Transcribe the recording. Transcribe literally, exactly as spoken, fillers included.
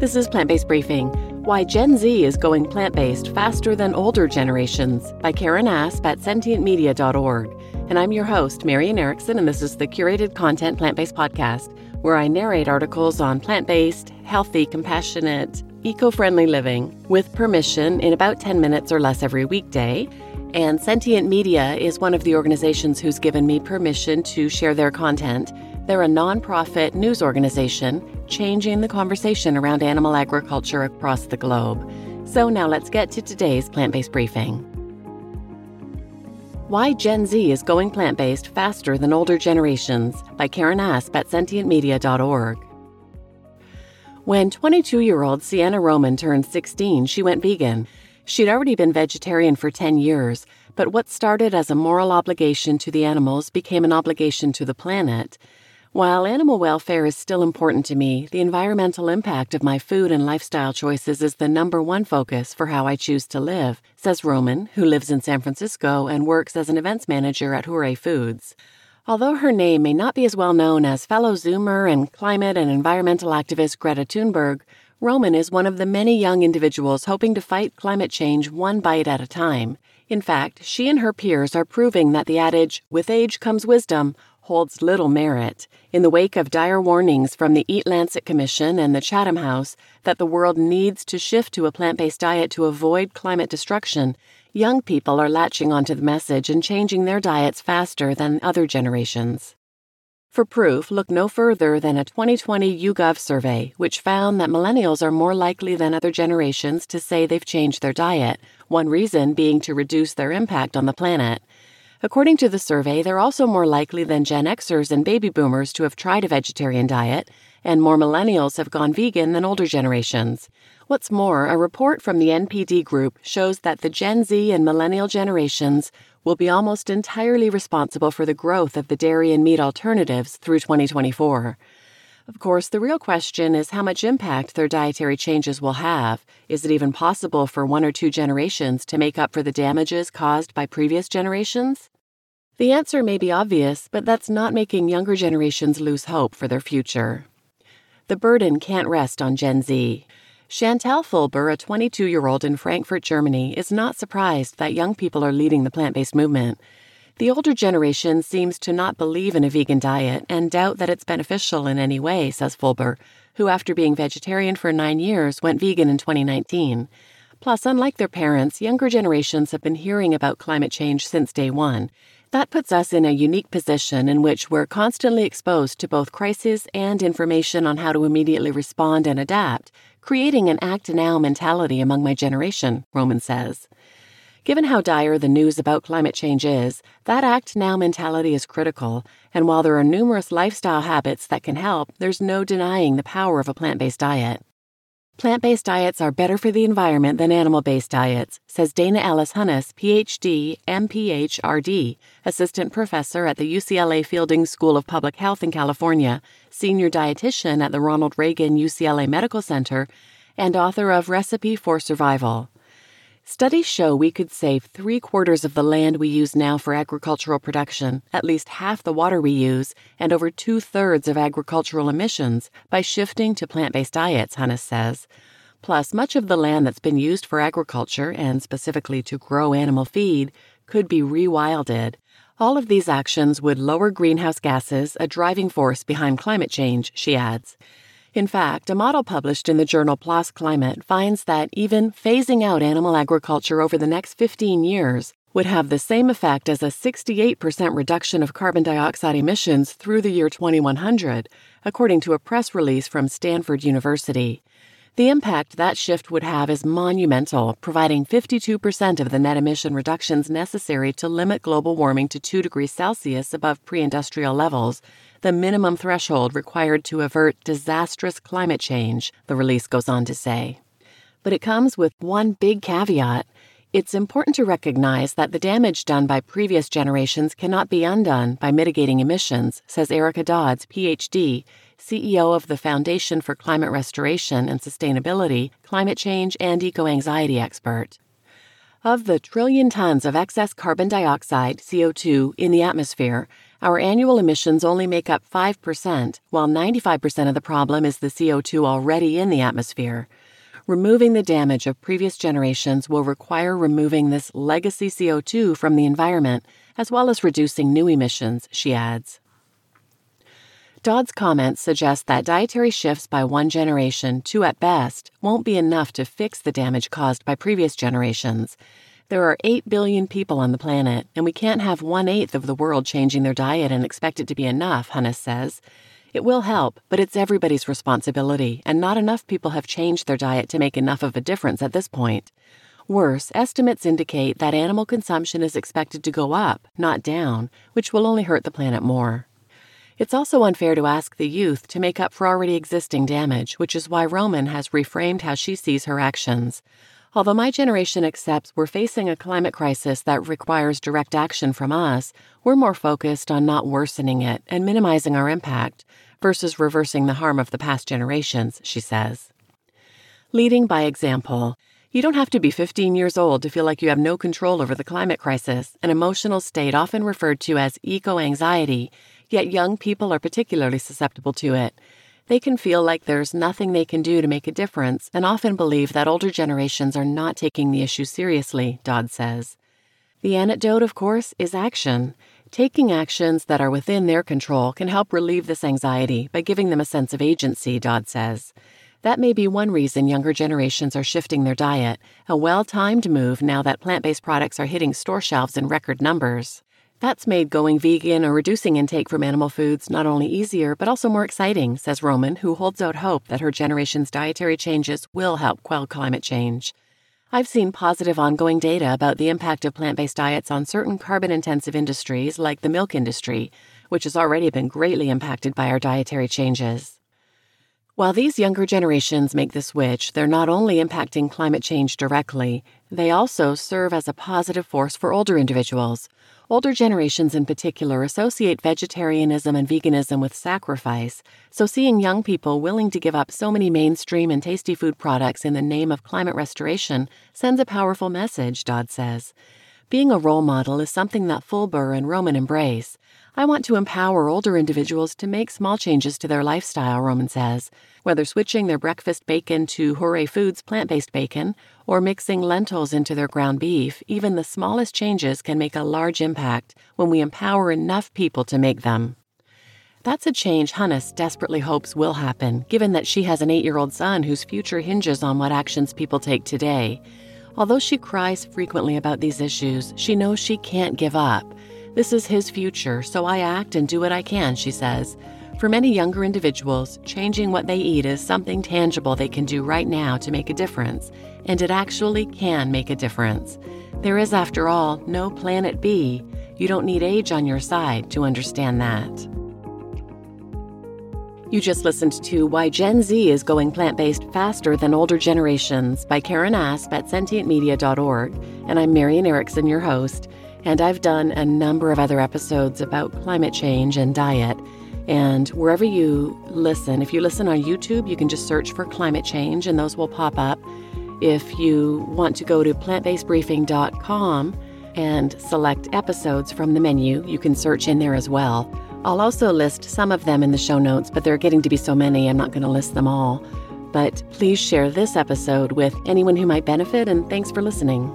This is Plant-Based Briefing, Why Gen Z is Going Plant-Based Faster Than Older Generations by Karen Asp at sentient media dot org. And I'm your host, Marian Erickson, and this is the Curated Content Plant-Based Podcast, where I narrate articles on plant-based, healthy, compassionate, eco-friendly living with permission in about ten minutes or less every weekday. And Sentient Media is one of the organizations who's given me permission to share their content. They're a nonprofit news organization changing the conversation around animal agriculture across the globe. So now let's get to today's plant-based briefing. Why Gen Z is Going Plant-Based Faster Than Older Generations by Karen Asp at sentient media dot org. When twenty-two-year-old Sienna Roman turned sixteen, she went vegan. She'd already been vegetarian for ten years, but what started as a moral obligation to the animals became an obligation to the planet. While animal welfare is still important to me, the environmental impact of my food and lifestyle choices is the number one focus for how I choose to live, says Roman, who lives in San Francisco and works as an events manager at Hooray Foods. Although her name may not be as well known as fellow Zoomer and climate and environmental activist Greta Thunberg, Roman is one of the many young individuals hoping to fight climate change one bite at a time. In fact, she and her peers are proving that the adage, "with age comes wisdom," holds little merit. In the wake of dire warnings from the Eat Lancet Commission and the Chatham House that the world needs to shift to a plant-based diet to avoid climate destruction, young people are latching onto the message and changing their diets faster than other generations. For proof, look no further than a twenty twenty YouGov survey, which found that millennials are more likely than other generations to say they've changed their diet, one reason being to reduce their impact on the planet. According to the survey, they're also more likely than Gen Xers and baby boomers to have tried a vegetarian diet, and more millennials have gone vegan than older generations. What's more, a report from the N P D Group shows that the Gen Z and millennial generations will be almost entirely responsible for the growth of the dairy and meat alternatives through twenty twenty-four. Of course, the real question is how much impact their dietary changes will have. Is it even possible for one or two generations to make up for the damages caused by previous generations? The answer may be obvious, but that's not making younger generations lose hope for their future. The burden can't rest on Gen Z. Chantal Fulber, a twenty-two-year-old in Frankfurt, Germany, is not surprised that young people are leading the plant-based movement. The older generation seems to not believe in a vegan diet and doubt that it's beneficial in any way, says Fulber, who after being vegetarian for nine years went vegan in twenty nineteen. Plus, unlike their parents, younger generations have been hearing about climate change since day one. That puts us in a unique position in which we're constantly exposed to both crises and information on how to immediately respond and adapt, creating an act now mentality among my generation, Roman says. Given how dire the news about climate change is, that act now mentality is critical, and while there are numerous lifestyle habits that can help, there's no denying the power of a plant-based diet. Plant-based diets are better for the environment than animal-based diets, says Dana Ellis Hunnes, P H D, M P H R D, assistant professor at the U C L A Fielding School of Public Health in California, senior dietitian at the Ronald Reagan U C L A Medical Center, and author of Recipe for Survival. Studies show we could save three-quarters of the land we use now for agricultural production, at least half the water we use, and over two-thirds of agricultural emissions by shifting to plant-based diets, Hunnes says. Plus, much of the land that's been used for agriculture, and specifically to grow animal feed, could be rewilded. All of these actions would lower greenhouse gases, a driving force behind climate change, she adds. In fact, a model published in the journal PLOS Climate finds that even phasing out animal agriculture over the next fifteen years would have the same effect as a sixty-eight percent reduction of carbon dioxide emissions through the year twenty-one hundred, according to a press release from Stanford University. The impact that shift would have is monumental, providing fifty-two percent of the net emission reductions necessary to limit global warming to two degrees Celsius above pre-industrial levels, the minimum threshold required to avert disastrous climate change, the release goes on to say. But it comes with one big caveat. It's important to recognize that the damage done by previous generations cannot be undone by mitigating emissions, says Erica Dodds, P H D, C E O of the Foundation for Climate Restoration and Sustainability, climate change and eco-anxiety expert. Of the trillion tons of excess carbon dioxide, C O two, in the atmosphere, our annual emissions only make up five percent, while ninety-five percent of the problem is the C O two already in the atmosphere. Removing the damage of previous generations will require removing this legacy C O two from the environment, as well as reducing new emissions, she adds. Dodd's comments suggest that dietary shifts by one generation, two at best, won't be enough to fix the damage caused by previous generations. There are eight billion people on the planet, and we can't have one-eighth of the world changing their diet and expect it to be enough, Hunnes says. It will help, but it's everybody's responsibility, and not enough people have changed their diet to make enough of a difference at this point. Worse, estimates indicate that animal consumption is expected to go up, not down, which will only hurt the planet more. It's also unfair to ask the youth to make up for already existing damage, which is why Roman has reframed how she sees her actions. Although my generation accepts we're facing a climate crisis that requires direct action from us, we're more focused on not worsening it and minimizing our impact versus reversing the harm of the past generations, she says. Leading by example. You don't have to be fifteen years old to feel like you have no control over the climate crisis, an emotional state often referred to as eco-anxiety, yet young people are particularly susceptible to it. They can feel like there's nothing they can do to make a difference and often believe that older generations are not taking the issue seriously, Dodd says. The antidote, of course, is action. Taking actions that are within their control can help relieve this anxiety by giving them a sense of agency, Dodd says. That may be one reason younger generations are shifting their diet, a well-timed move now that plant-based products are hitting store shelves in record numbers. That's made going vegan or reducing intake from animal foods not only easier but also more exciting, says Roman, who holds out hope that her generation's dietary changes will help quell climate change. I've seen positive ongoing data about the impact of plant-based diets on certain carbon-intensive industries like the milk industry, which has already been greatly impacted by our dietary changes. While these younger generations make the switch, they're not only impacting climate change directly, they also serve as a positive force for older individuals. Older generations in particular associate vegetarianism and veganism with sacrifice, so seeing young people willing to give up so many mainstream and tasty food products in the name of climate restoration sends a powerful message, Dodd says. Being a role model is something that Fulber and Roman embrace. I want to empower older individuals to make small changes to their lifestyle, Roman says, whether switching their breakfast bacon to Hooray Foods plant-based bacon or mixing lentils into their ground beef. Even the smallest changes can make a large impact when we empower enough people to make them. That's a change Hunnes desperately hopes will happen, given that she has an eight-year-old son whose future hinges on what actions people take today. Although she cries frequently about these issues, she knows she can't give up. This is his future, so I act and do what I can, she says. For many younger individuals, changing what they eat is something tangible they can do right now to make a difference, and it actually can make a difference. There is, after all, no planet B. You don't need age on your side to understand that. You just listened to Why Gen Z is Going Plant-Based Faster Than Older Generations by Karen Asp at sentient media dot org, and I'm Marian Erickson, your host, and I've done a number of other episodes about climate change and diet, and wherever you listen, if you listen on YouTube, you can just search for climate change, and those will pop up. If you want to go to plant based briefing dot com and select episodes from the menu, you can search in there as well. I'll also list some of them in the show notes, but there are getting to be so many, I'm not going to list them all. But please share this episode with anyone who might benefit, and thanks for listening.